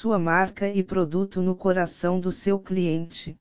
sua marca e produto no coração do seu cliente.